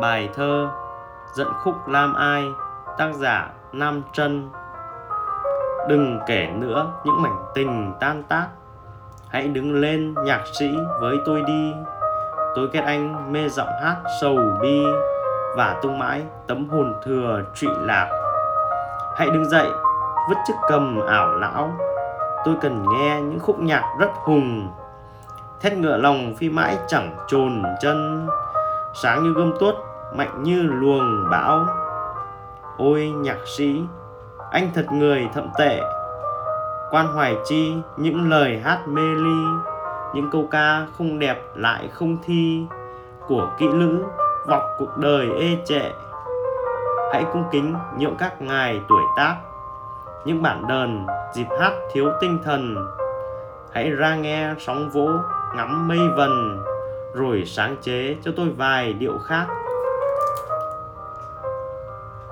Bài thơ Dẫn khúc Lam Ai, tác giả Nam Trân. Đừng kể nữa những mảnh tình tan tác, hãy đứng lên nhạc sĩ với tôi đi. Tôi kết anh mê giọng hát sầu bi và tung mãi tấm hồn thừa trụy lạc. Hãy đứng dậy, vứt chiếc cầm ảo lão. Tôi cần nghe những khúc nhạc rất hùng, thét ngựa lòng phi mãi chẳng chồn chân, sáng như gươm tuốt, mạnh như luồng bão. Ôi nhạc sĩ, anh thật người thậm tệ, quan hoài chi những lời hát mê ly, những câu ca không đẹp lại không thi, của kỹ lữ vọng cuộc đời ê trệ. Hãy cung kính nhượng các ngài tuổi tác, những bản đờn dịp hát thiếu tinh thần. Hãy ra nghe sóng vỗ, ngắm mây vần, rồi sáng chế cho tôi vài điệu khác.